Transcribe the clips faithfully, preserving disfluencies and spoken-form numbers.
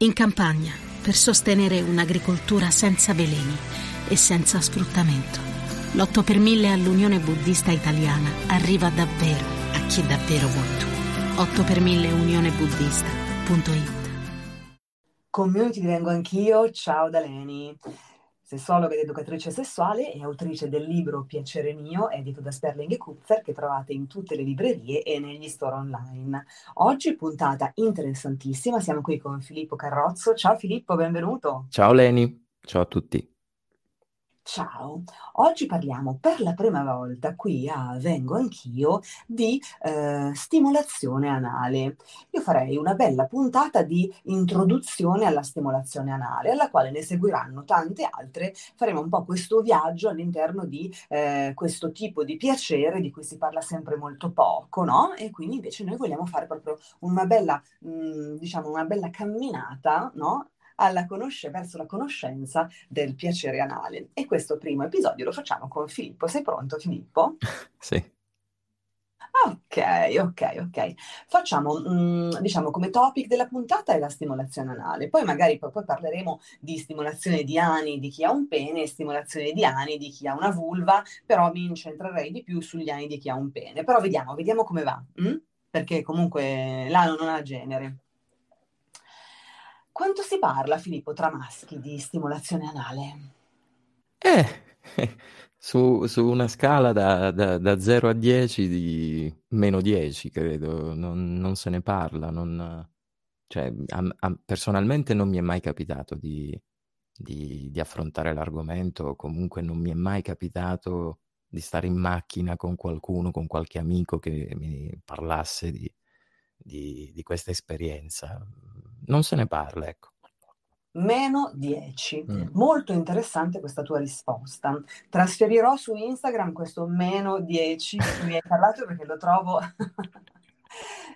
in campagna per sostenere un'agricoltura senza veleni e senza sfruttamento. L'otto per mille all'Unione Buddista Italiana arriva davvero a chi davvero vuoi tu. otto per mille unionebuddista punto it. Community di Vengo Anch'io, ciao da Leni. Sessuologa ed educatrice sessuale e autrice del libro Piacere Mio, edito da Sperling e Kupfer, che trovate in tutte le librerie e negli store online. Oggi puntata interessantissima, siamo qui con Filippo Carrozzo. Ciao Filippo, benvenuto. Ciao Leni, ciao a tutti. Ciao, oggi parliamo per la prima volta qui a Vengo Anch'io di eh, stimolazione anale. Io farei una bella puntata di introduzione alla stimolazione anale, alla quale ne seguiranno tante altre. Faremo un po' questo viaggio all'interno di eh, questo tipo di piacere di cui si parla sempre molto poco, no? E quindi invece noi vogliamo fare proprio una bella, mh, diciamo, una bella camminata, no? Alla conosc- verso la conoscenza del piacere anale. E questo primo episodio lo facciamo con Filippo. Sei pronto, Filippo? Sì. Ok, ok, ok. Facciamo, mh, diciamo, come topic della puntata è la stimolazione anale. Poi magari poi, poi parleremo di stimolazione di ani di chi ha un pene e stimolazione di ani di chi ha una vulva, però mi incentrerei di più sugli ani di chi ha un pene. Però vediamo, vediamo come va, mh? Perché comunque l'ano non ha genere. Quanto si parla, Filippo Tramaschi, di stimolazione anale? Eh, su, su una scala da, da, da zero a dieci di meno dieci, credo, non, non se ne parla. Non, cioè, a, a, personalmente non mi è mai capitato di, di, di affrontare l'argomento, comunque non mi è mai capitato di stare in macchina con qualcuno, con qualche amico che mi parlasse di... Di, di questa esperienza. Non se ne parla, ecco. Meno dieci. Mm. Molto interessante questa tua risposta. Trasferirò su Instagram questo meno dieci di cui mi hai parlato perché lo trovo...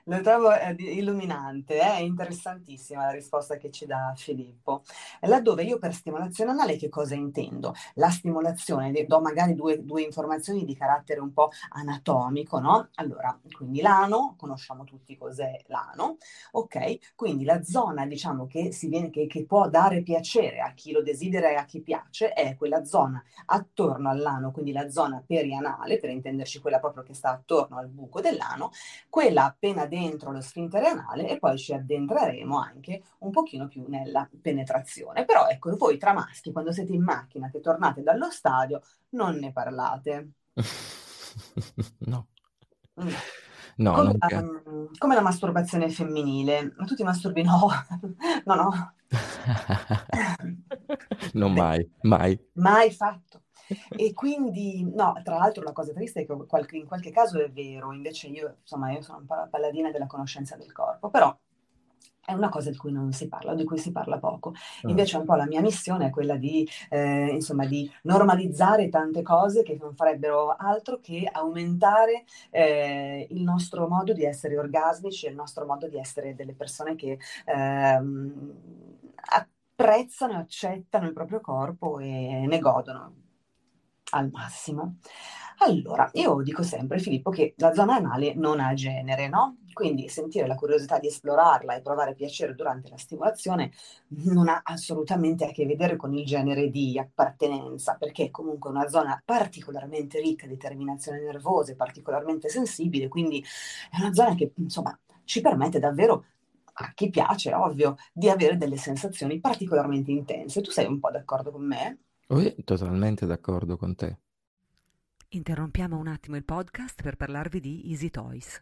Lo trovo illuminante, è eh? interessantissima la risposta che ci dà Filippo. Laddove io per stimolazione anale che cosa intendo? La stimolazione, do magari due, due informazioni di carattere un po' anatomico, no? Allora, quindi l'ano, conosciamo tutti cos'è l'ano, ok? Quindi la zona, diciamo, che, si viene, che, che può dare piacere a chi lo desidera e a chi piace è quella zona attorno all'ano, quindi la zona perianale, per intenderci quella proprio che sta attorno al buco dell'ano, quella appena dentro lo sfintere anale, e poi ci addentreremo anche un pochino più nella penetrazione. Però ecco, voi Tramaschi, quando siete in macchina che tornate dallo stadio, non ne parlate. No. Mm. No, come, non... um, come la masturbazione femminile. Ma tu ti masturbi? No, no, no. Non mai, mai. Mai fatto. E quindi, no, tra l'altro la cosa triste è che qualche, in qualche caso è vero, invece io, insomma, io sono un po' la paladina della conoscenza del corpo, però è una cosa di cui non si parla, di cui si parla poco. Invece un po' la mia missione è quella di, eh, insomma, di normalizzare tante cose che non farebbero altro che aumentare eh, il nostro modo di essere orgasmici, il nostro modo di essere delle persone che... Ehm, apprezzano e accettano il proprio corpo e ne godono al massimo. Allora, io dico sempre, Filippo, che la zona anale non ha genere, no? Quindi sentire la curiosità di esplorarla e provare piacere durante la stimolazione non ha assolutamente a che vedere con il genere di appartenenza, perché è comunque una zona particolarmente ricca di terminazioni nervose, particolarmente sensibile, quindi è una zona che, insomma, ci permette davvero, a chi piace, ovvio, di avere delle sensazioni particolarmente intense. Tu sei un po' d'accordo con me? Oh, totalmente d'accordo con te. Interrompiamo un attimo il podcast per parlarvi di Easy Toys.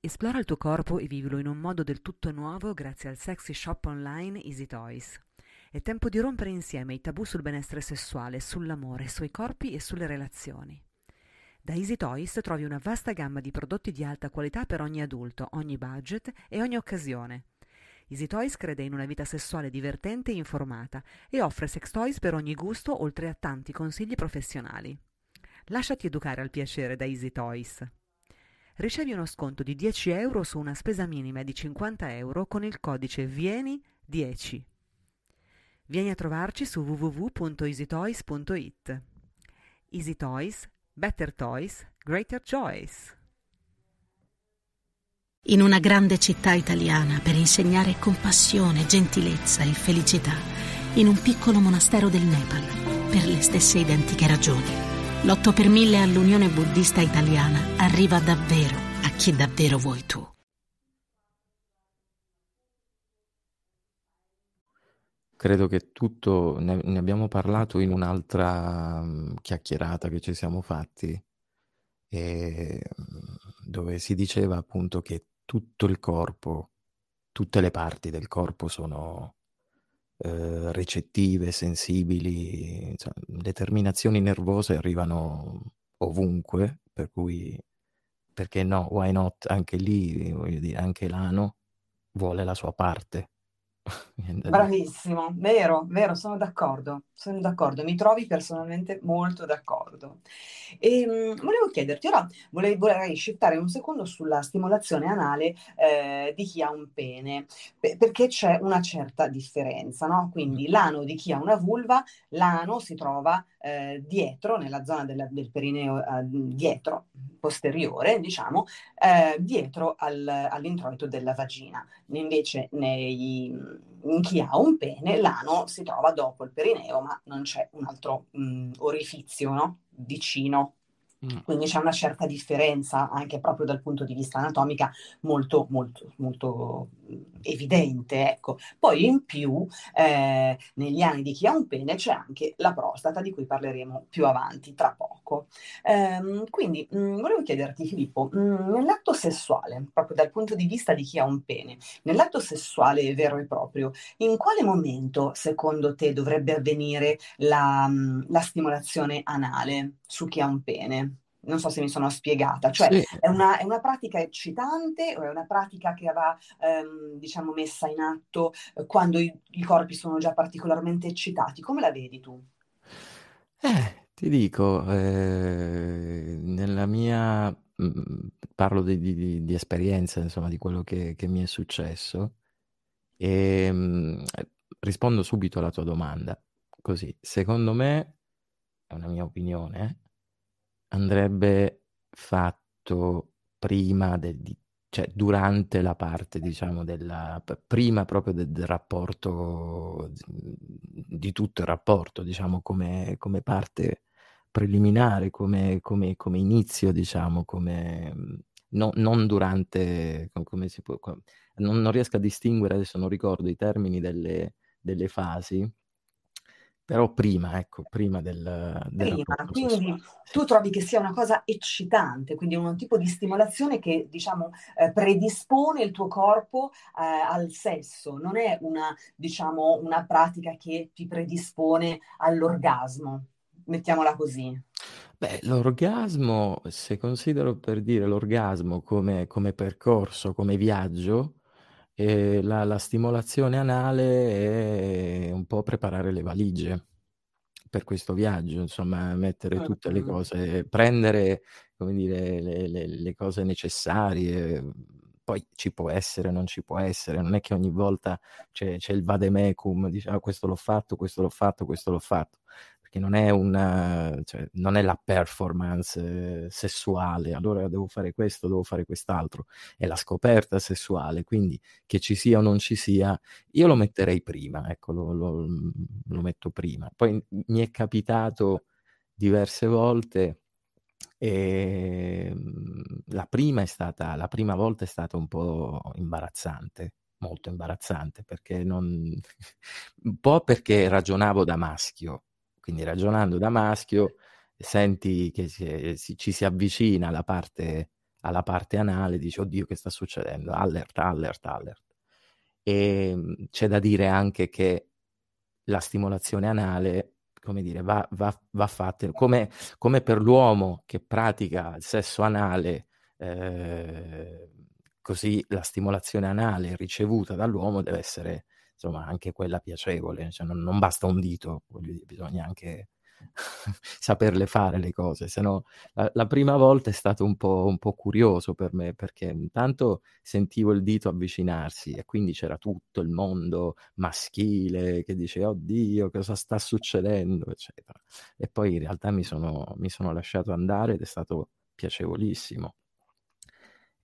Esplora il tuo corpo e vivilo in un modo del tutto nuovo grazie al sexy shop online Easy Toys. È tempo di rompere insieme i tabù sul benessere sessuale, sull'amore, sui corpi e sulle relazioni. Da Easy Toys trovi una vasta gamma di prodotti di alta qualità per ogni adulto, ogni budget e ogni occasione. Easy Toys crede in una vita sessuale divertente e informata e offre sex toys per ogni gusto, oltre a tanti consigli professionali. Lasciati educare al piacere da Easy Toys. Ricevi uno sconto di dieci euro su una spesa minima di cinquanta euro con il codice Vieni dieci. Vieni a trovarci su w w w punto easy toys punto it. Easy Toys, Better Toys, Greater Joys. in una grande città italiana per insegnare compassione, gentilezza e felicità in un piccolo monastero del Nepal per le stesse identiche ragioni. L'otto per mille all'Unione Buddista Italiana arriva davvero a chi davvero vuoi tu. Credo che tutto, ne abbiamo parlato in un'altra chiacchierata che ci siamo fatti, e dove si diceva appunto che tutto il corpo, tutte le parti del corpo sono eh, recettive, sensibili, cioè, determinazioni nervose arrivano ovunque, per cui perché no, why not? Anche lì, voglio dire, anche l'ano vuole la sua parte. Bravissimo, vero, vero, sono d'accordo, sono d'accordo, mi trovi personalmente molto d'accordo. E mh, volevo chiederti, ora volevo, vorrei scettare un secondo sulla stimolazione anale eh, di chi ha un pene, pe- perché c'è una certa differenza, no? Quindi l'ano di chi ha una vulva, l'ano si trova eh, dietro, nella zona del, del perineo, eh, dietro, posteriore, diciamo, eh, dietro al, all'introito della vagina. Invece nei... in chi ha un pene, l'ano si trova dopo il perineo, ma non c'è un altro mh, orifizio, no? Vicino. Mm. Quindi c'è una certa differenza, anche proprio dal punto di vista anatomica, molto, molto, molto evidente, ecco. Poi in più, eh, negli anni di chi ha un pene c'è anche la prostata, di cui parleremo più avanti, tra poco. Ehm, quindi, mh, volevo chiederti, Filippo, mh, nell'atto sessuale, proprio dal punto di vista di chi ha un pene, nell'atto sessuale vero e proprio, in quale momento, secondo te, dovrebbe avvenire la, la stimolazione anale su chi ha un pene? Non so se mi sono spiegata, cioè sì. è, una, è una pratica eccitante o è una pratica che va ehm, diciamo messa in atto quando i, i corpi sono già particolarmente eccitati? Come la vedi tu? Eh, ti dico, eh, nella mia, mh, parlo di, di, di esperienza, insomma, di quello che, che mi è successo, e mh, rispondo subito alla tua domanda, così, secondo me, è una mia opinione, eh? Andrebbe fatto prima, del, di, cioè durante la parte, diciamo, della, prima proprio del, del rapporto, di tutto il rapporto, diciamo, come, come parte preliminare, come, come, come inizio, diciamo, come, no, non durante, come si può, come, non, non riesco a distinguere, adesso non ricordo i termini delle, delle fasi, però prima, ecco, prima del... del prima, quindi sessuale. Tu trovi che sia una cosa eccitante, quindi un tipo di stimolazione che, diciamo, eh, predispone il tuo corpo eh, al sesso, non è una, diciamo, una pratica che ti predispone all'orgasmo, mettiamola così. Beh, l'orgasmo, se considero, per dire, l'orgasmo come, come percorso, come viaggio, e la, la stimolazione anale è un po' preparare le valigie per questo viaggio, insomma, mettere tutte le cose, prendere, come dire, le, le, le cose necessarie. Poi ci può essere, non ci può essere, non è che ogni volta c'è, c'è il vademecum, diciamo, ah, questo l'ho fatto, questo l'ho fatto, questo l'ho fatto, perché non è una, cioè, non è la performance eh, sessuale, allora devo fare questo, devo fare quest'altro, è la scoperta sessuale, quindi che ci sia o non ci sia, io lo metterei prima, ecco, lo, lo, lo metto prima. Poi mi è capitato diverse volte, e la prima è stata, la prima volta è stata un po' imbarazzante, molto imbarazzante, perché non, un po' perché ragionavo da maschio, quindi ragionando da maschio senti che si, si, ci si avvicina alla parte, alla parte anale, dici oddio che sta succedendo, alert, alert, alert. E c'è da dire anche che la stimolazione anale, come dire, va, va, va fatta, come, come per l'uomo che pratica il sesso anale, eh, così la stimolazione anale ricevuta dall'uomo deve essere, insomma, anche quella piacevole, cioè non, non basta un dito, voglio dire, bisogna anche saperle fare le cose, se no la, la prima volta è stato un po', un po' curioso per me, perché intanto sentivo il dito avvicinarsi e quindi c'era tutto il mondo maschile che diceva oddio cosa sta succedendo, eccetera, e poi in realtà mi sono, mi sono lasciato andare ed è stato piacevolissimo.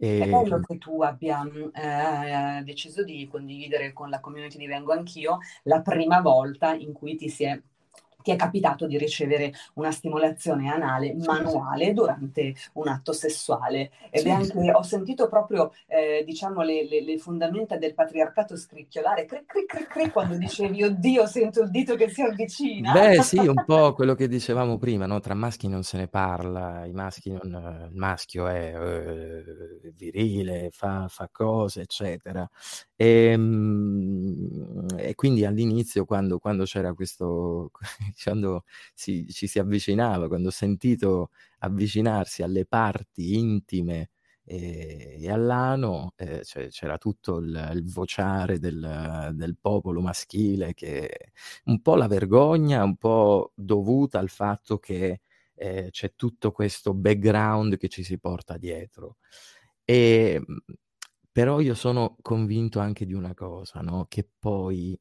E... È bello che tu abbia eh, deciso di condividere con la community di Vengo Anch'io la prima volta in cui ti si è ti è capitato di ricevere una stimolazione anale manuale durante un atto sessuale. Ed è anche, ho sentito proprio, eh, diciamo, le, le, le fondamenta del patriarcato scricchiolare, cric, cric, cric, cric, quando dicevi, oddio, sento il dito che si avvicina. Beh, sì, un po' quello che dicevamo prima, no? Tra maschi non se ne parla, i maschi non, il maschio è eh, virile, fa, fa cose, eccetera. E, e quindi all'inizio, quando, quando c'era questo... quando si, ci si avvicinava, quando ho sentito avvicinarsi alle parti intime e, e all'ano, eh, cioè, c'era tutto il, il vociare del, del popolo maschile, che un po' la vergogna, un po' dovuta al fatto che eh, c'è tutto questo background che ci si porta dietro. E, però io sono convinto anche di una cosa, no? Che poi...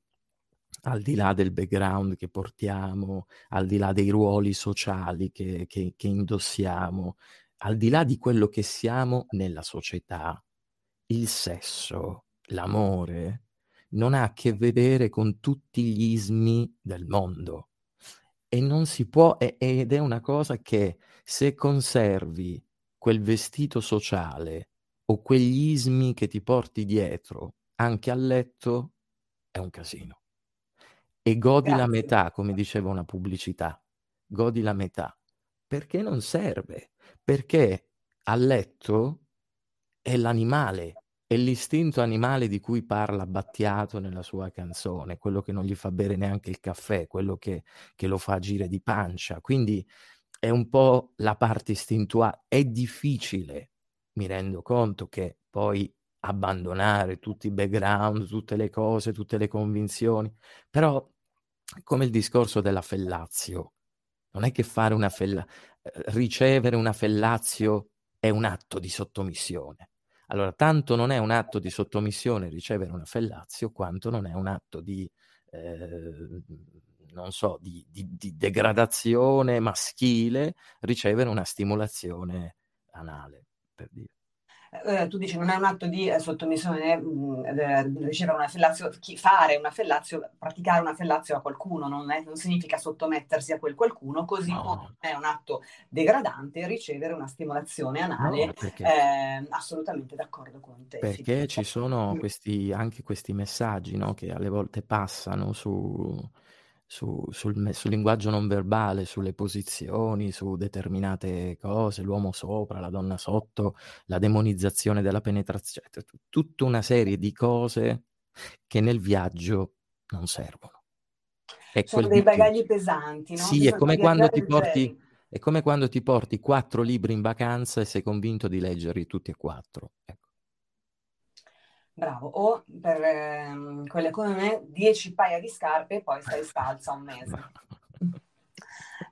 al di là del background che portiamo, al di là dei ruoli sociali che, che, che indossiamo, al di là di quello che siamo nella società, il sesso, l'amore, non ha a che vedere con tutti gli ismi del mondo. E non si può, e, ed è una cosa che se conservi quel vestito sociale o quegli ismi che ti porti dietro anche a letto, è un casino. E godi Grazie. La metà, come diceva una pubblicità, godi la metà, perché non serve, perché a letto è l'animale, è l'istinto animale di cui parla Battiato nella sua canzone, quello che non gli fa bere neanche il caffè, quello che, che lo fa agire di pancia, quindi è un po' la parte istintuale. È difficile, mi rendo conto, che poi abbandonare tutti i background, tutte le cose, tutte le convinzioni, però come il discorso della fellazio, non è che fare una fella... ricevere una fellazio è un atto di sottomissione. Allora, tanto non è un atto di sottomissione ricevere una fellazio, quanto non è un atto di eh, non so, di, di, di degradazione maschile ricevere una stimolazione anale, per dire. Eh, tu dici non è un atto di eh, sottomissione eh, ricevere una fellazio, chi, fare una fellazio, praticare una fellazio a qualcuno, non, è, non significa sottomettersi a quel qualcuno, così no. Come è un atto degradante ricevere una stimolazione anale, no, perché... eh, assolutamente d'accordo con te. Perché Filippo. Ci sono questi, anche questi messaggi, no, che alle volte passano su... Su, sul, sul linguaggio non verbale, sulle posizioni, su determinate cose, l'uomo sopra, la donna sotto, la demonizzazione della penetrazione, tutta una serie di cose che nel viaggio non servono. È sono dei bagagli più... pesanti, no? Sì, è come, quando ti porti, è come quando ti porti quattro libri in vacanza e sei convinto di leggerli tutti e quattro, ecco. Bravo, o per ehm, quelle come me, dieci paia di scarpe e poi stai scalza un mese.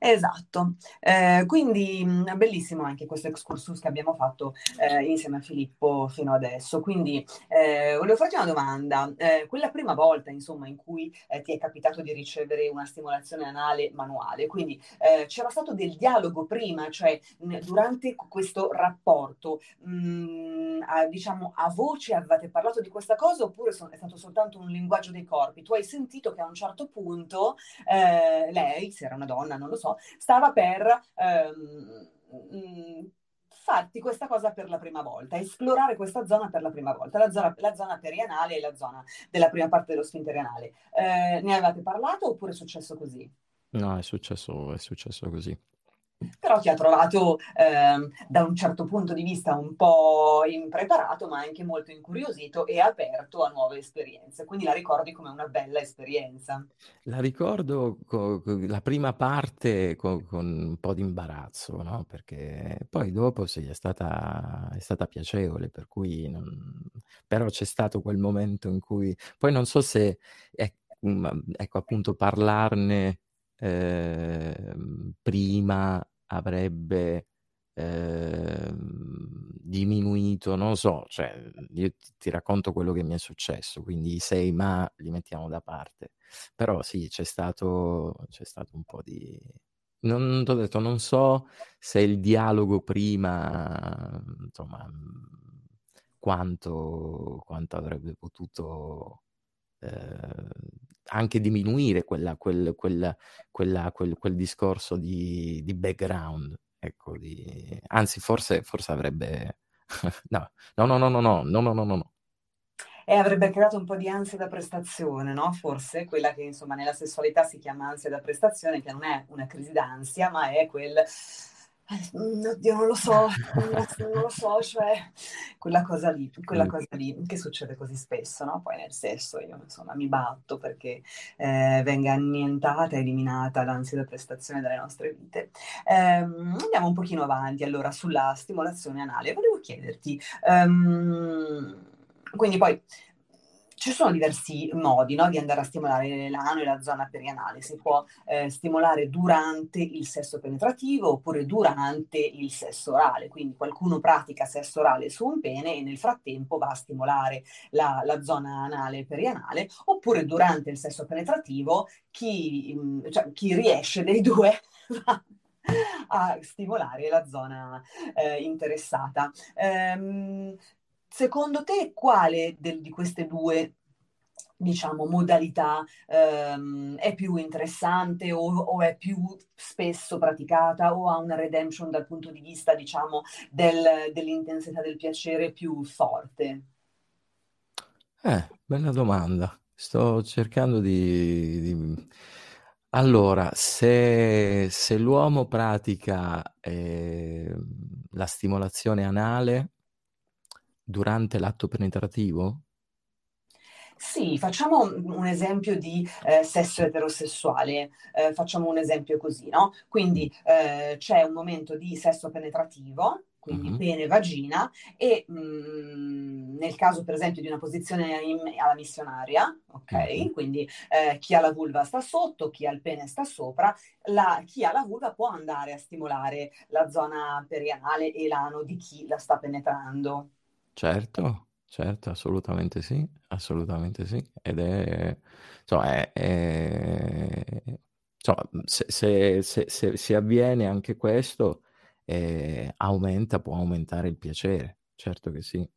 Esatto, eh, quindi mh, bellissimo anche questo excursus che abbiamo fatto eh, insieme a Filippo fino adesso. Quindi eh, volevo farti una domanda, eh, quella prima volta insomma in cui eh, ti è capitato di ricevere una stimolazione anale manuale, quindi eh, c'era stato del dialogo prima, cioè mh, durante questo rapporto, mh, a, diciamo a voce avevate parlato di questa cosa oppure so- è stato soltanto un linguaggio dei corpi? Tu hai sentito che a un certo punto eh, lei, se era una donna, non lo so, stava per ehm, farti questa cosa per la prima volta, esplorare questa zona per la prima volta, la zona, la zona perianale e la zona della prima parte dello sfintere anale. Eh, ne avevate parlato oppure è successo così? No, è successo, è successo così. Però ti ha trovato eh, da un certo punto di vista un po' impreparato, ma anche molto incuriosito e aperto a nuove esperienze, quindi la ricordi come una bella esperienza. La ricordo co- co- la prima parte co- con un po' di imbarazzo, no? Perché poi dopo sì, è stata, è stata piacevole, per cui non... però c'è stato quel momento in cui poi non so se eh, ecco appunto parlarne eh, prima avrebbe eh, diminuito, non so, cioè io ti racconto quello che mi è successo, quindi i sei ma li mettiamo da parte, però sì, c'è stato c'è stato un po' di non t'ho detto, non so se il dialogo prima insomma quanto, quanto avrebbe potuto eh, anche diminuire quella, quel, quella, quella, quel, quel discorso di, di background, ecco, di... anzi forse, forse avrebbe no, no, no, no, no, no, no, no, no, no. E avrebbe creato un po' di ansia da prestazione, no? Forse quella che insomma nella sessualità si chiama ansia da prestazione, che non è una crisi d'ansia, ma è quel oddio non lo so, non lo so, cioè quella cosa lì, quella cosa lì che succede così spesso, no? Poi nel sesso io insomma mi batto perché eh, venga annientata, eliminata l'ansia da prestazione dalle nostre vite. Ehm, andiamo un pochino avanti allora sulla stimolazione anale. Volevo chiederti... Um, Quindi poi ci sono diversi modi, no, di andare a stimolare l'ano e la zona perianale. Si può eh, stimolare durante il sesso penetrativo oppure durante il sesso orale. Quindi qualcuno pratica sesso orale su un pene e nel frattempo va a stimolare la, la zona anale e perianale, oppure durante il sesso penetrativo chi, cioè, chi riesce dei due va a stimolare la zona eh, interessata. Ehm, Secondo te quale del, di queste due, diciamo, modalità ehm, è più interessante o, o è più spesso praticata o ha una redemption dal punto di vista, diciamo, del, dell'intensità del piacere più forte? Eh, bella domanda. Sto cercando di... di... Allora, se, se l'uomo pratica eh, la stimolazione anale durante l'atto penetrativo? Sì, facciamo un esempio di eh, sesso eterosessuale, eh, facciamo un esempio così, no? Quindi eh, c'è un momento di sesso penetrativo, quindi mm-hmm. pene e vagina, e mh, nel caso per esempio di una posizione in, alla missionaria, ok? Mm-hmm. Quindi eh, chi ha la vulva sta sotto, chi ha il pene sta sopra, la, chi ha la vulva può andare a stimolare la zona perianale e l'ano di chi la sta penetrando. Certo, certo, assolutamente sì, assolutamente sì. Ed è, cioè, è, è cioè, se, se, se, se, se avviene anche questo, eh, aumenta, può aumentare il piacere, certo che sì.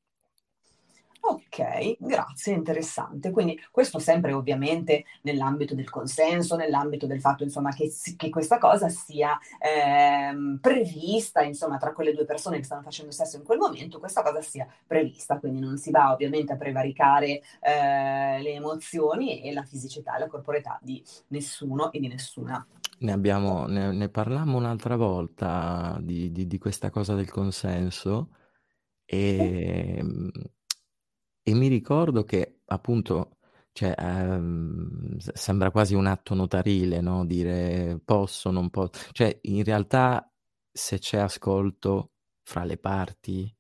Ok, grazie, interessante. Quindi questo sempre ovviamente nell'ambito del consenso, nell'ambito del fatto insomma che, che questa cosa sia ehm, prevista, insomma tra quelle due persone che stanno facendo sesso in quel momento, questa cosa sia prevista, quindi non si va ovviamente a prevaricare eh, le emozioni e la fisicità e la corporeità di nessuno e di nessuna. Ne abbiamo, ne, ne parlammo un'altra volta di, di, di questa cosa del consenso e... Mm. E mi ricordo che appunto, cioè, ehm, sembra quasi un atto notarile, no? Dire posso, non posso. Cioè, in realtà se c'è ascolto fra le parti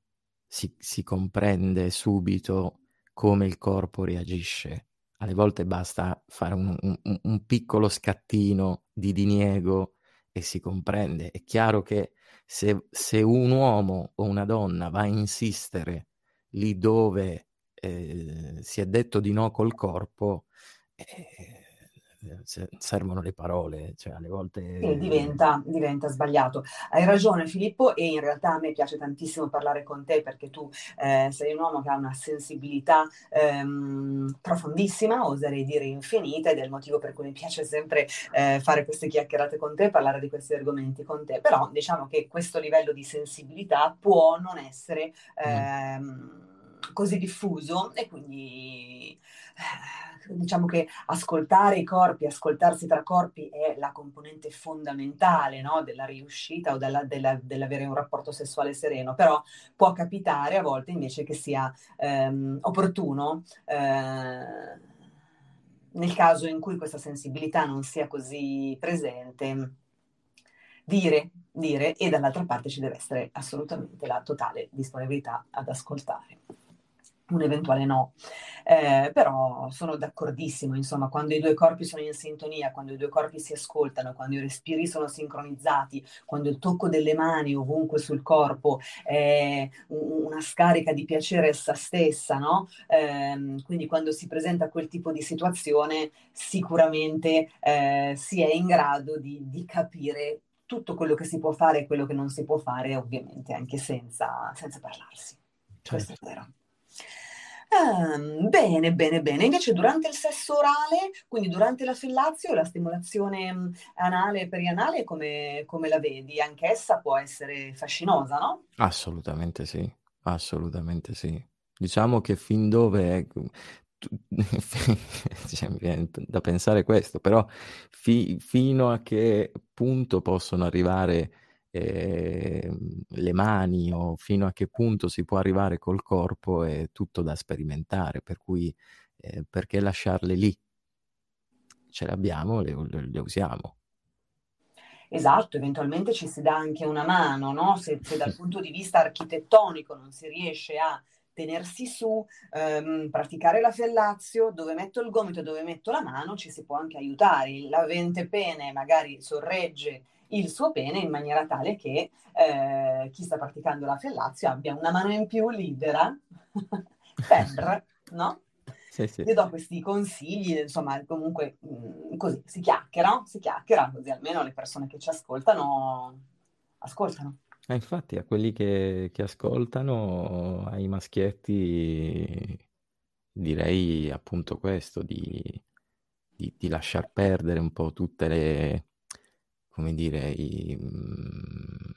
si, si comprende subito come il corpo reagisce. Alle volte basta fare un, un, un piccolo scattino di diniego e si comprende. È chiaro che se, se un uomo o una donna va a insistere lì dove Eh, si è detto di no col corpo, eh, servono le parole, cioè alle volte... Sì, diventa, diventa sbagliato. Hai ragione Filippo, e in realtà a me piace tantissimo parlare con te perché tu eh, sei un uomo che ha una sensibilità ehm, profondissima, oserei dire infinita, ed è il motivo per cui mi piace sempre eh, fare queste chiacchierate con te, parlare di questi argomenti con te, però diciamo che questo livello di sensibilità può non essere... Ehm, mm. così diffuso, e quindi diciamo che ascoltare i corpi, ascoltarsi tra corpi è la componente fondamentale, no, della riuscita o della, della, dell'avere un rapporto sessuale sereno, però può capitare a volte invece che sia ehm, opportuno eh, nel caso in cui questa sensibilità non sia così presente dire, dire e dall'altra parte ci deve essere assolutamente la totale disponibilità ad ascoltare un eventuale no, eh, però sono d'accordissimo, insomma, quando i due corpi sono in sintonia, quando i due corpi si ascoltano, quando i respiri sono sincronizzati, quando il tocco delle mani ovunque sul corpo è una scarica di piacere essa stessa, no? Eh, quindi quando si presenta quel tipo di situazione sicuramente eh, si è in grado di, di capire tutto quello che si può fare e quello che non si può fare, ovviamente anche senza, senza parlarsi, certo. Questo è vero. Ah, bene, bene, bene. Invece durante il sesso orale, quindi durante la fillazio, la stimolazione anale e perianale, come, come la vedi? Anch'essa può essere fascinosa, no? Assolutamente sì, assolutamente sì. Diciamo che fin dove... cioè, mi viene da pensare questo, però fi- fino a che punto possono arrivare eh, le mani, o fino a che punto si può arrivare col corpo, è tutto da sperimentare, per cui eh, perché lasciarle lì? Ce le abbiamo, le, le usiamo. Esatto, eventualmente ci si dà anche una mano, no? Se, se dal punto di vista architettonico non si riesce a tenersi su, ehm, praticare la fellazio, dove metto il gomito, dove metto la mano, ci si può anche aiutare. L'avventepene magari sorregge il suo pene in maniera tale che eh, chi sta praticando la fellazio abbia una mano in più libera per, no? Sì, sì. Le do questi consigli, insomma, comunque mh, così si chiacchiera, no? Si chiacchiera, così almeno le persone che ci ascoltano ascoltano. Eh, infatti a quelli che, che ascoltano, ai maschietti, direi appunto questo, di, di, di lasciar perdere un po' tutte le, come dire, i, mh,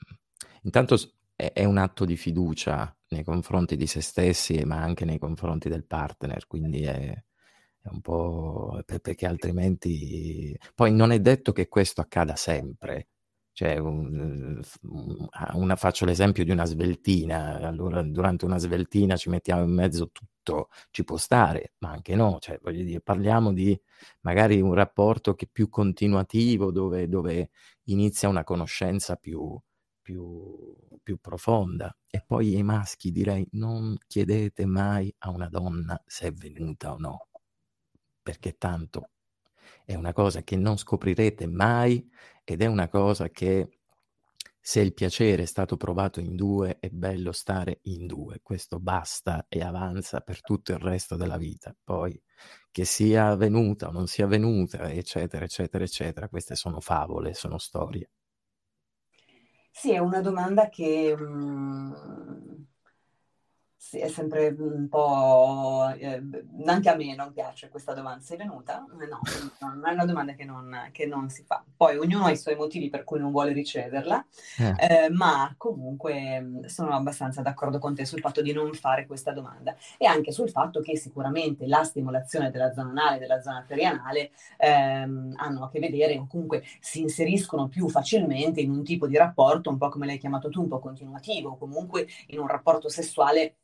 intanto è, è un atto di fiducia nei confronti di se stessi, ma anche nei confronti del partner, quindi è, è un po', perché altrimenti, poi non è detto che questo accada sempre. Cioè, un, una, faccio l'esempio di una sveltina, allora durante una sveltina ci mettiamo in mezzo tutto, ci può stare, ma anche no, cioè, voglio dire, parliamo di magari un rapporto che è più continuativo, dove, dove inizia una conoscenza più, più, più profonda. E poi ai maschi direi, non chiedete mai a una donna se è venuta o no, perché tanto è una cosa che non scoprirete mai. Ed è una cosa che, se il piacere è stato provato in due, è bello stare in due. Questo basta e avanza per tutto il resto della vita. Poi, che sia venuta o non sia venuta, eccetera, eccetera, eccetera, queste sono favole, sono storie. Sì, è una domanda che... Um... Sì, è sempre un po'... Eh, anche a me non piace questa domanda. Sei venuta? No, non è una domanda che non, che non si fa. Poi ognuno ha i suoi motivi per cui non vuole riceverla, eh. Eh, ma comunque sono abbastanza d'accordo con te sul fatto di non fare questa domanda, e anche sul fatto che sicuramente la stimolazione della zona anale e della zona perianale ehm, hanno a che vedere, o comunque si inseriscono più facilmente in un tipo di rapporto, un po' come l'hai chiamato tu, un po' continuativo, comunque in un rapporto sessuale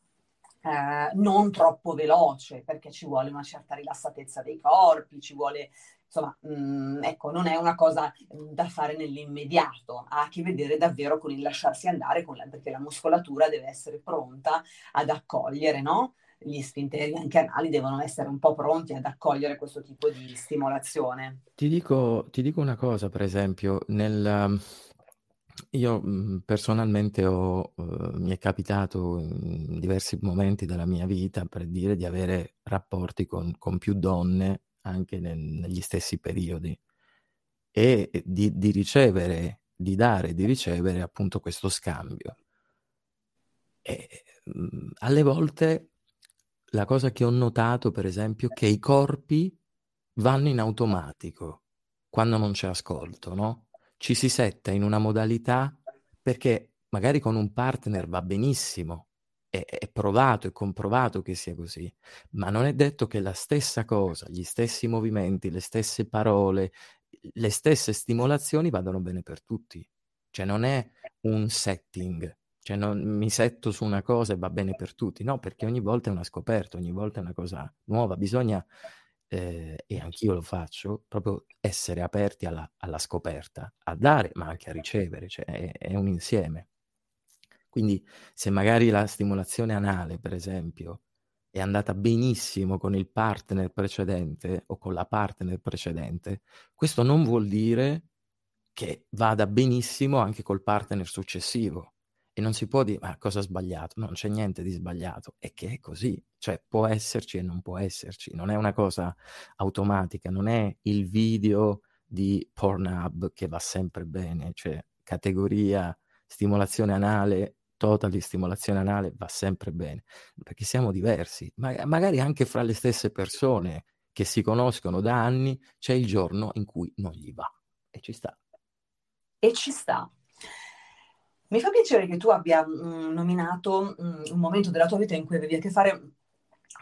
Uh, non troppo veloce, perché ci vuole una certa rilassatezza dei corpi, ci vuole, insomma, mh, ecco, non è una cosa da fare nell'immediato, ha a che vedere davvero con il lasciarsi andare, con la, perché la muscolatura deve essere pronta ad accogliere, no? Gli sfinteri anche anali devono essere un po' pronti ad accogliere questo tipo di stimolazione. Ti dico, ti dico una cosa, per esempio, nel... Io personalmente ho, eh, mi è capitato in diversi momenti della mia vita, per dire, di avere rapporti con, con più donne anche nel, negli stessi periodi, e di, di ricevere, di dare e di ricevere appunto questo scambio. E, mh, alle volte la cosa che ho notato, per esempio, che i corpi vanno in automatico quando non c'è ascolto, no? Ci si setta in una modalità, perché magari con un partner va benissimo, è, è provato e comprovato che sia così, ma non è detto che la stessa cosa, gli stessi movimenti, le stesse parole, le stesse stimolazioni vadano bene per tutti. Cioè non è un setting, cioè non mi setto su una cosa e va bene per tutti, no, perché ogni volta è una scoperta, ogni volta è una cosa nuova, bisogna... Eh, e anch'io lo faccio, proprio essere aperti alla, alla scoperta, a dare ma anche a ricevere, cioè è, è un insieme. Quindi se magari la stimolazione anale, per esempio, è andata benissimo con il partner precedente o con la partner precedente, questo non vuol dire che vada benissimo anche col partner successivo, e non si può dire ma cosa ho sbagliato, no, non c'è niente di sbagliato, è che è così. Cioè può esserci e non può esserci, non è una cosa automatica, non è il video di Pornhub che va sempre bene, cioè categoria stimolazione anale total di stimolazione anale va sempre bene, perché siamo diversi, ma magari anche fra le stesse persone che si conoscono da anni c'è il giorno in cui non gli va, e ci sta. E ci sta. Mi fa piacere che tu abbia mh, nominato mh, un momento della tua vita in cui avevi a che fare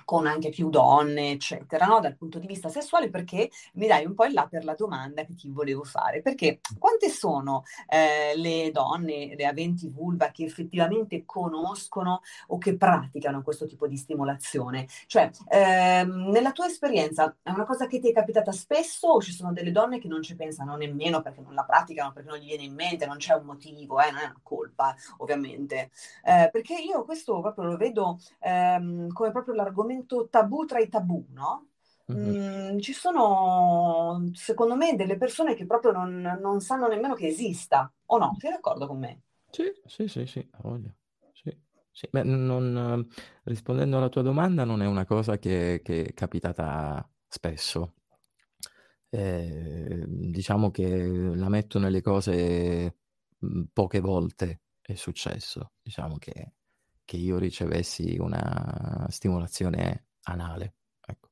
con anche più donne, eccetera, no? Dal punto di vista sessuale, perché mi dai un po' il là per la domanda che ti volevo fare, perché quante sono eh, le donne, le aventi vulva, che effettivamente conoscono o che praticano questo tipo di stimolazione? Cioè, ehm, nella tua esperienza, è una cosa che ti è capitata spesso o ci sono delle donne che non ci pensano nemmeno perché non la praticano, perché non gli viene in mente, non c'è un motivo, eh, non è una colpa, ovviamente. Eh, perché io questo proprio lo vedo ehm, come proprio l'argomento tabù tra i tabù, no? Mm-hmm. Mm, ci sono, secondo me, delle persone che proprio non, non sanno nemmeno che esista, o no? Sei d'accordo con me? Sì, sì, sì, sì, voglio. Sì, sì. Beh, non, rispondendo alla tua domanda, non è una cosa che, che è capitata spesso. Eh, diciamo che la metto nelle cose poche volte è successo, diciamo che che io ricevessi una stimolazione anale. Ecco.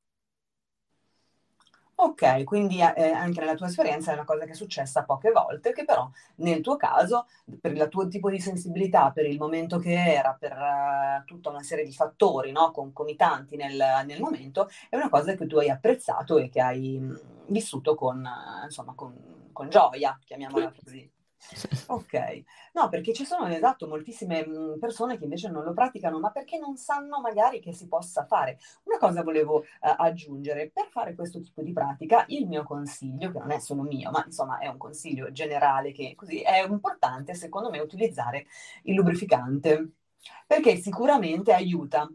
Ok, quindi eh, anche nella tua esperienza è una cosa che è successa poche volte, che però nel tuo caso, per il tuo tipo di sensibilità, per il momento che era, per uh, tutta una serie di fattori, no, concomitanti nel, nel momento, è una cosa che tu hai apprezzato e che hai mh, vissuto con, uh, insomma, con, con gioia, chiamiamola così. Ok, no, perché ci sono, esatto, moltissime persone che invece non lo praticano, ma perché non sanno magari che si possa fare. Una cosa volevo eh, aggiungere: per fare questo tipo di pratica il mio consiglio, che non è solo mio, ma insomma è un consiglio generale, che così è importante secondo me utilizzare il lubrificante, perché sicuramente aiuta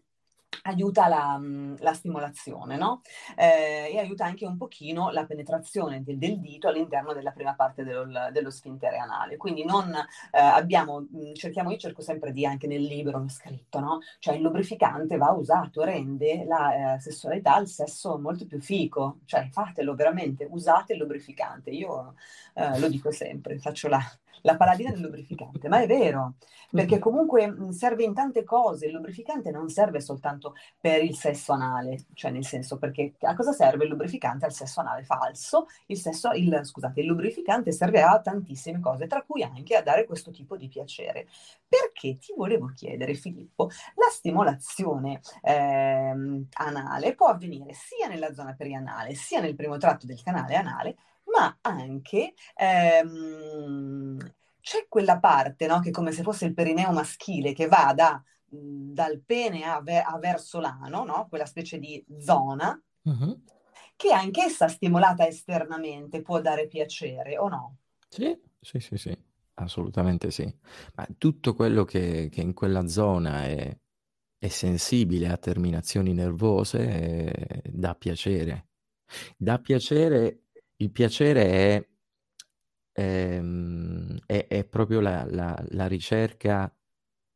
aiuta la, la stimolazione, no? Eh, e aiuta anche un pochino la penetrazione del, del dito all'interno della prima parte del, dello sfintere anale. Quindi non eh, abbiamo, cerchiamo, io cerco sempre di, anche nel libro ho scritto, no? Cioè il lubrificante va usato, rende la eh, sessualità, il sesso molto più fico. Cioè fatelo veramente, usate il lubrificante. Io eh, lo dico sempre, faccio la, la paladina del lubrificante, ma è vero, perché comunque mh, serve in tante cose. Il lubrificante non serve soltanto per il sesso anale, cioè nel senso, perché a cosa serve il lubrificante? Al sesso anale falso. Il sesso, il, scusate, il lubrificante serve a tantissime cose, tra cui anche a dare questo tipo di piacere. Perché ti volevo chiedere, Filippo, la stimolazione ehm, anale può avvenire sia nella zona perianale, sia nel primo tratto del canale anale, ma anche ehm, c'è quella parte, no, che è come se fosse il perineo maschile, che va da dal pene a, ve- a verso l'ano, no? Quella specie di zona, uh-huh, che anch'essa stimolata esternamente può dare piacere, o no? Sì, sì, sì, sì, assolutamente sì. Ma tutto quello che, che in quella zona è, è sensibile a terminazioni nervose è, dà piacere. Dà piacere, il piacere è, è, è, è proprio la, la, la ricerca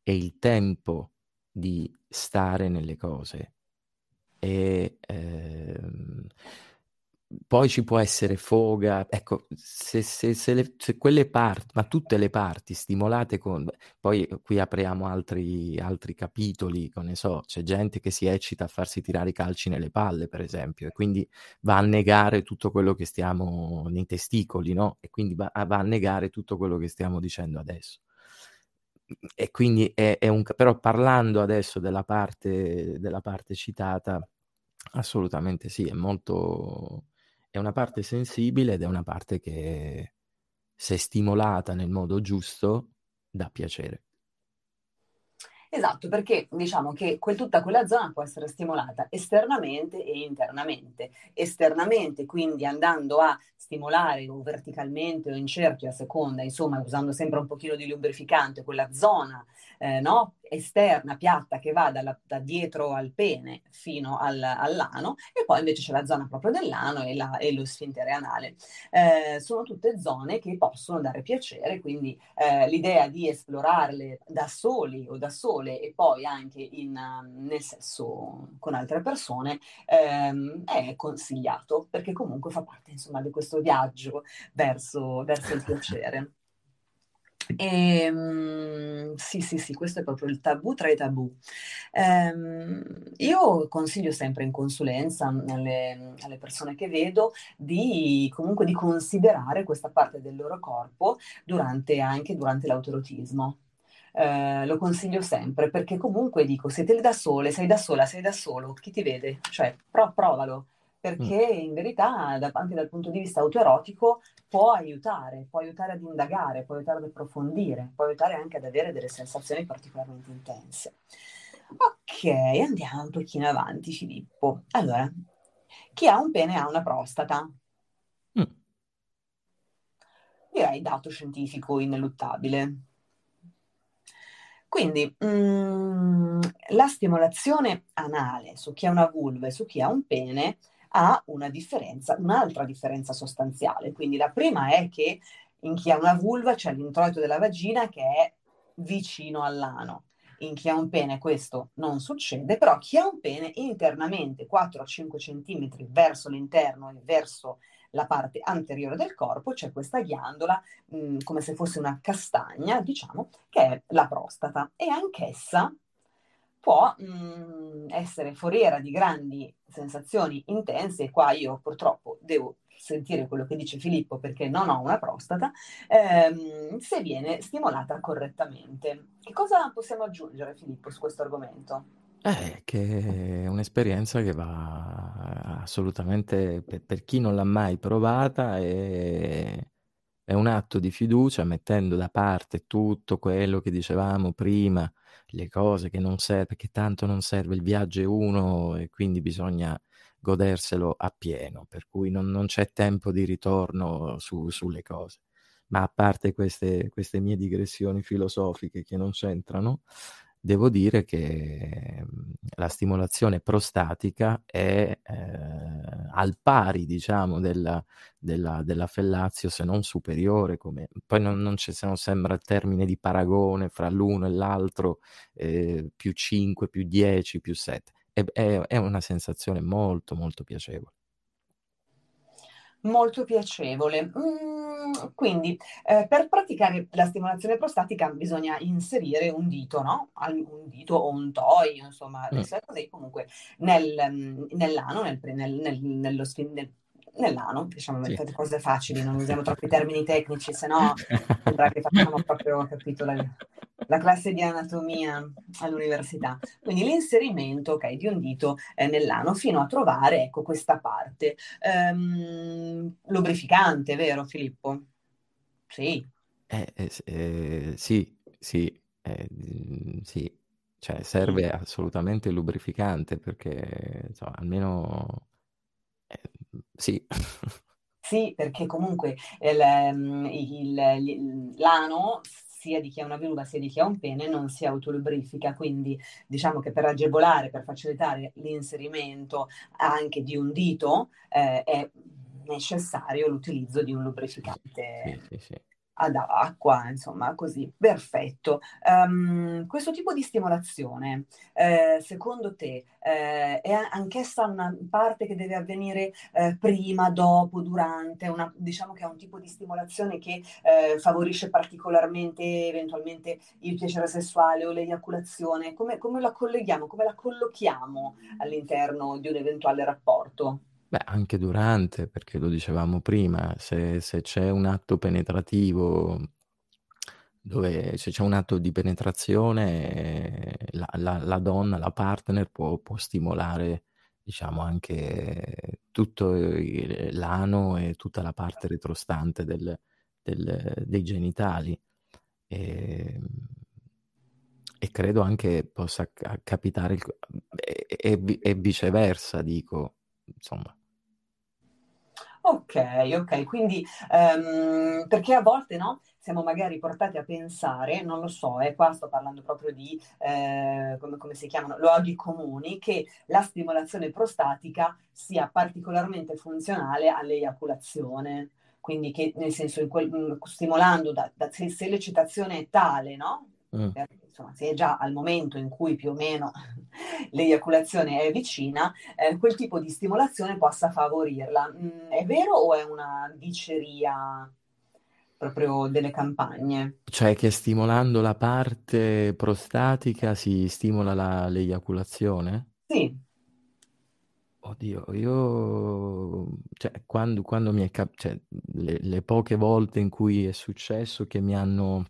e il tempo di stare nelle cose. E ehm, poi ci può essere foga, ecco, se, se, se, le, se quelle parti, ma tutte le parti stimolate con... Poi qui apriamo altri, altri capitoli, che ne so, c'è gente che si eccita a farsi tirare i calci nelle palle, per esempio, e quindi va a negare tutto quello che stiamo... nei testicoli, no? E quindi va, va a negare tutto quello che stiamo dicendo adesso. E quindi è, è un, però parlando adesso della parte, della parte citata, assolutamente sì, è molto, è una parte sensibile ed è una parte che, se stimolata nel modo giusto, dà piacere. Esatto, perché diciamo che quel, tutta quella zona può essere stimolata esternamente e internamente. Esternamente, quindi andando a stimolare o verticalmente o in cerchio a seconda, insomma usando sempre un pochino di lubrificante, quella zona eh, no? esterna, piatta, che va dalla, da dietro al pene fino al, all'ano, e poi invece c'è la zona proprio dell'ano e, la, e lo sfintere anale. Eh, sono tutte zone che possono dare piacere, quindi eh, l'idea di esplorarle da soli o da soli, e poi anche in, nel sesso con altre persone, ehm, è consigliato, perché comunque fa parte, insomma, di questo viaggio verso, verso il piacere. E, sì, sì, sì, questo è proprio il tabù tra i tabù. Ehm, io consiglio sempre in consulenza alle, alle persone che vedo di comunque di considerare questa parte del loro corpo durante, anche durante l'autoerotismo. Eh, lo consiglio sempre, perché comunque dico, se te da sole, sei da sola, sei da solo, chi ti vede? Cioè, pro- provalo, perché in verità da, anche dal punto di vista autoerotico può aiutare, può aiutare ad indagare, può aiutare ad approfondire, può aiutare anche ad avere delle sensazioni particolarmente intense. Ok, andiamo un pochino avanti, Filippo. Allora, chi ha un pene ha una prostata. Mm. Direi dato scientifico ineluttabile. Quindi mh, la stimolazione anale su chi ha una vulva e su chi ha un pene ha una differenza, un'altra differenza sostanziale. Quindi la prima è che in chi ha una vulva c'è l'introito della vagina che è vicino all'ano. In chi ha un pene questo non succede, però chi ha un pene internamente quattro a cinque centimetri verso l'interno e verso la parte anteriore del corpo c'è questa ghiandola, mh, come se fosse una castagna, diciamo, che è la prostata, e anch'essa può mh, essere foriera di grandi sensazioni intense, e qua io purtroppo devo sentire quello che dice Filippo perché non ho una prostata, ehm, se viene stimolata correttamente. Che cosa possiamo aggiungere, Filippo, su questo argomento? Eh, che è un'esperienza che va assolutamente, per, per chi non l'ha mai provata, è, è un atto di fiducia, mettendo da parte tutto quello che dicevamo prima, le cose che non serve, perché tanto non serve, il viaggio è uno e quindi bisogna goderselo appieno, per cui non, non c'è tempo di ritorno su, sulle cose. Ma a parte queste, queste mie digressioni filosofiche che non c'entrano, devo dire che la stimolazione prostatica è eh, al pari, diciamo, della, della, della fellatio, se non superiore. Come... Poi non, non c'è, se non sembra il termine di paragone fra l'uno e l'altro, eh, più cinque, più dieci, più sette. È, è, è una sensazione molto, molto piacevole. Molto piacevole. Mm, quindi eh, per praticare la stimolazione prostatica bisogna inserire un dito, no? Un dito o un toy, insomma, mm. così, comunque nel, nell'ano, nel, nel, nel, nello sfin, nel, nell'ano, diciamo, sì. Fate cose facili, non usiamo troppi termini tecnici, sennò sembra che facciamo proprio, capito, la, la classe di anatomia all'università. Quindi l'inserimento, okay, di un dito eh, nell'ano fino a trovare, ecco, questa parte. Ehm, lubrificante, vero Filippo? Sì. Eh, eh, eh, sì, sì, eh, sì. Cioè serve assolutamente lubrificante perché, insomma, almeno... Sì. Sì, perché comunque il, il, il, l'ano, sia di chi ha una vulva sia di chi ha un pene, non si autolubrifica, quindi diciamo che per agevolare, per facilitare l'inserimento anche di un dito, eh, è necessario l'utilizzo di un lubrificante. Sì, sì, sì. Ad acqua, insomma, così, perfetto. Um, questo tipo di stimolazione, eh, secondo te, eh, è anch'essa una parte che deve avvenire eh, prima, dopo, durante? Una, diciamo che è un tipo di stimolazione che eh, favorisce particolarmente, eventualmente, il piacere sessuale o l'eiaculazione? Come, come la colleghiamo, come la collochiamo all'interno di un eventuale rapporto? Beh, anche durante, perché lo dicevamo prima, se, se c'è un atto penetrativo, dove, se c'è un atto di penetrazione, la, la, la donna, la partner può, può stimolare, diciamo, anche tutto il, l'ano e tutta la parte retrostante del, del, dei genitali. E... E credo anche possa capitare, il... e, e, e viceversa, dico. Insomma. Ok, ok, quindi um, perché a volte, no, siamo magari portati a pensare, non lo so, e eh, qua sto parlando proprio di, eh, come, come si chiamano, luoghi comuni, che la stimolazione prostatica sia particolarmente funzionale all'eiaculazione, quindi che nel senso, in quel, stimolando, da, da, se, se l'eccitazione è tale, no? Mm. Per, insomma, se è già al momento in cui più o meno l'eiaculazione è vicina, eh, quel tipo di stimolazione possa favorirla. Mm, è vero o è una diceria proprio delle campagne. Cioè che stimolando la parte prostatica si stimola la, l'eiaculazione? Sì. Oddio, io... Cioè, quando, quando mi è cap- cioè, le, le poche volte in cui è successo che mi hanno...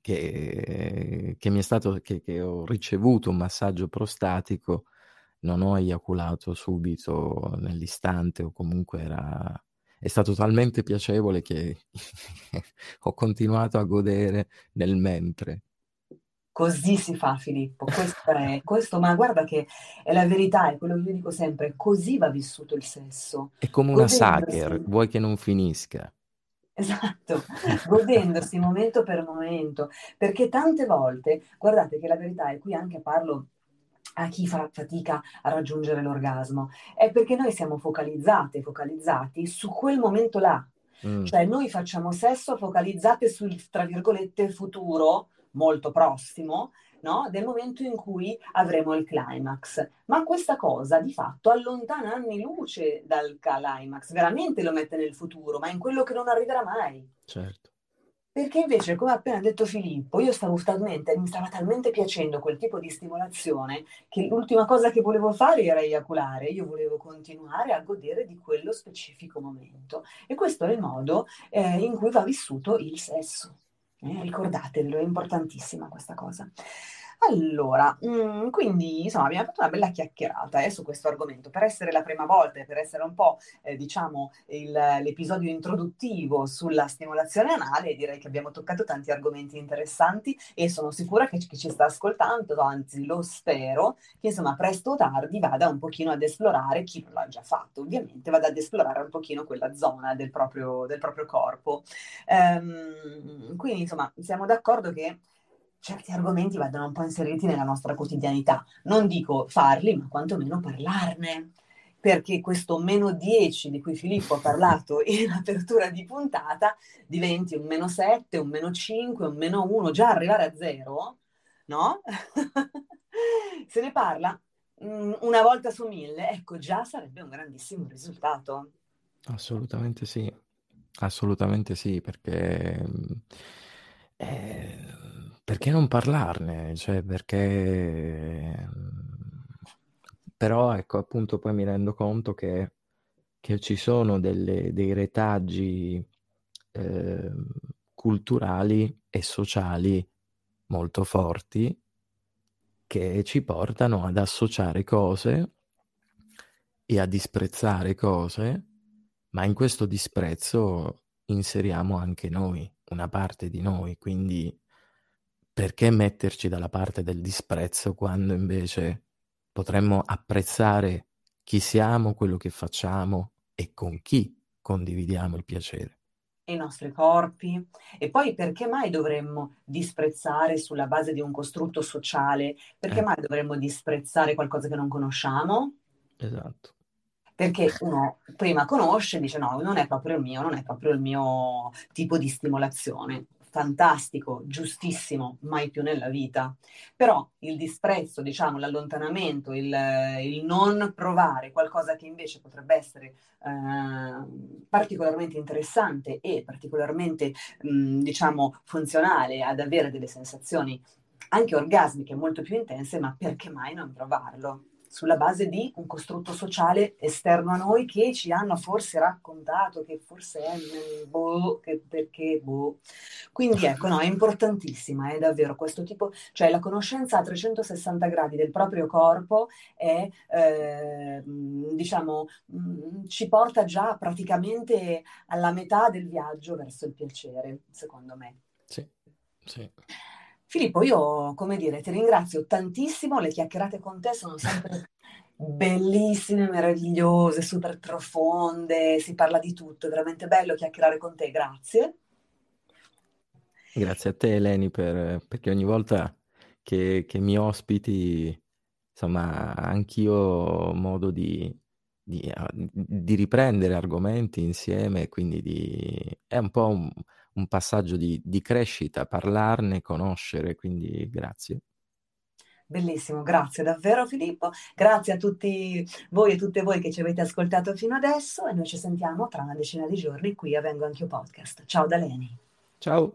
Che, che mi è stato... Che, che ho ricevuto un massaggio prostatico, non ho eiaculato subito nell'istante, o comunque era... È stato talmente piacevole che ho continuato a godere nel mentre. Così si fa, Filippo, questo è questo, ma guarda che è la verità, è quello che io dico sempre, così va vissuto il sesso. È come una sacher, vuoi che non finisca. Esatto, godendosi momento per momento, perché tante volte, guardate che la verità è qui, anche parlo a chi fa fatica a raggiungere l'orgasmo, è perché noi siamo focalizzate, focalizzati su quel momento là. Mm. Cioè noi facciamo sesso focalizzate sul, tra virgolette, futuro, molto prossimo, no? Del momento in cui avremo il climax. Ma questa cosa di fatto allontana anni luce dal climax, veramente lo mette nel futuro, ma in quello che non arriverà mai. Certo. Perché invece, come ha appena detto Filippo, io stavo talmente, mi stava talmente piacendo quel tipo di stimolazione che l'ultima cosa che volevo fare era eiaculare, io volevo continuare a godere di quello specifico momento. E questo è il modo eh, in cui va vissuto il sesso. Eh, ricordatelo, è importantissima questa cosa. Allora, mh, quindi insomma abbiamo fatto una bella chiacchierata eh, su questo argomento, per essere la prima volta e per essere un po' eh, diciamo il, l'episodio introduttivo sulla stimolazione anale. Direi che abbiamo toccato tanti argomenti interessanti e sono sicura che chi ci sta ascoltando, anzi lo spero, che insomma presto o tardi vada un pochino ad esplorare, chi non l'ha già fatto ovviamente, vada ad esplorare un pochino quella zona del proprio, del proprio corpo. Ehm, quindi insomma siamo d'accordo che certi argomenti vadano un po' inseriti nella nostra quotidianità. Non dico farli, ma quantomeno parlarne. Perché questo meno dieci di cui Filippo ha parlato in apertura di puntata diventi un meno sette, un meno cinque, un meno uno, già arrivare a zero, no? Se ne parla una volta su mille, ecco, già sarebbe un grandissimo risultato. Assolutamente sì, assolutamente sì, perché... Eh... Perché non parlarne? Cioè, perché... Però, ecco, appunto, poi mi rendo conto che, che ci sono delle, dei retaggi eh, culturali e sociali molto forti che ci portano ad associare cose e a disprezzare cose, ma in questo disprezzo inseriamo anche noi, una parte di noi, quindi... Perché metterci dalla parte del disprezzo quando invece potremmo apprezzare chi siamo, quello che facciamo e con chi condividiamo il piacere? I nostri corpi. E poi perché mai dovremmo disprezzare sulla base di un costrutto sociale? Perché eh. mai dovremmo disprezzare qualcosa che non conosciamo? Esatto. Perché uno prima conosce e dice no, non è proprio il mio, non è proprio il mio tipo di stimolazione. Fantastico, giustissimo, mai più nella vita. Però il disprezzo, diciamo, l'allontanamento, il, il non provare qualcosa che invece potrebbe essere eh, particolarmente interessante e particolarmente, mh, diciamo, funzionale ad avere delle sensazioni anche orgasmiche molto più intense, ma perché mai non provarlo? Sulla base di un costrutto sociale esterno a noi che ci hanno forse raccontato che forse è boh, che perché boh. Quindi ecco, no, è importantissima, è davvero questo tipo, cioè la conoscenza a trecentosessanta gradi del proprio corpo è, eh, diciamo, ci porta già praticamente alla metà del viaggio verso il piacere, secondo me. Sì, sì. Filippo, io, come dire, ti ringrazio tantissimo, le chiacchierate con te sono sempre bellissime, meravigliose, super profonde, si parla di tutto, è veramente bello chiacchierare con te, grazie. Grazie a te, Leni, per, perché ogni volta che, che mi ospiti, insomma, anch'io ho modo di, di, di riprendere argomenti insieme, quindi di, è un po' un... un passaggio di, di crescita, parlarne, conoscere, quindi grazie. Bellissimo, grazie davvero Filippo, grazie a tutti voi e tutte voi che ci avete ascoltato fino adesso e noi ci sentiamo tra una decina di giorni qui a Vengo Anch'io Podcast. Ciao da Leni. Ciao.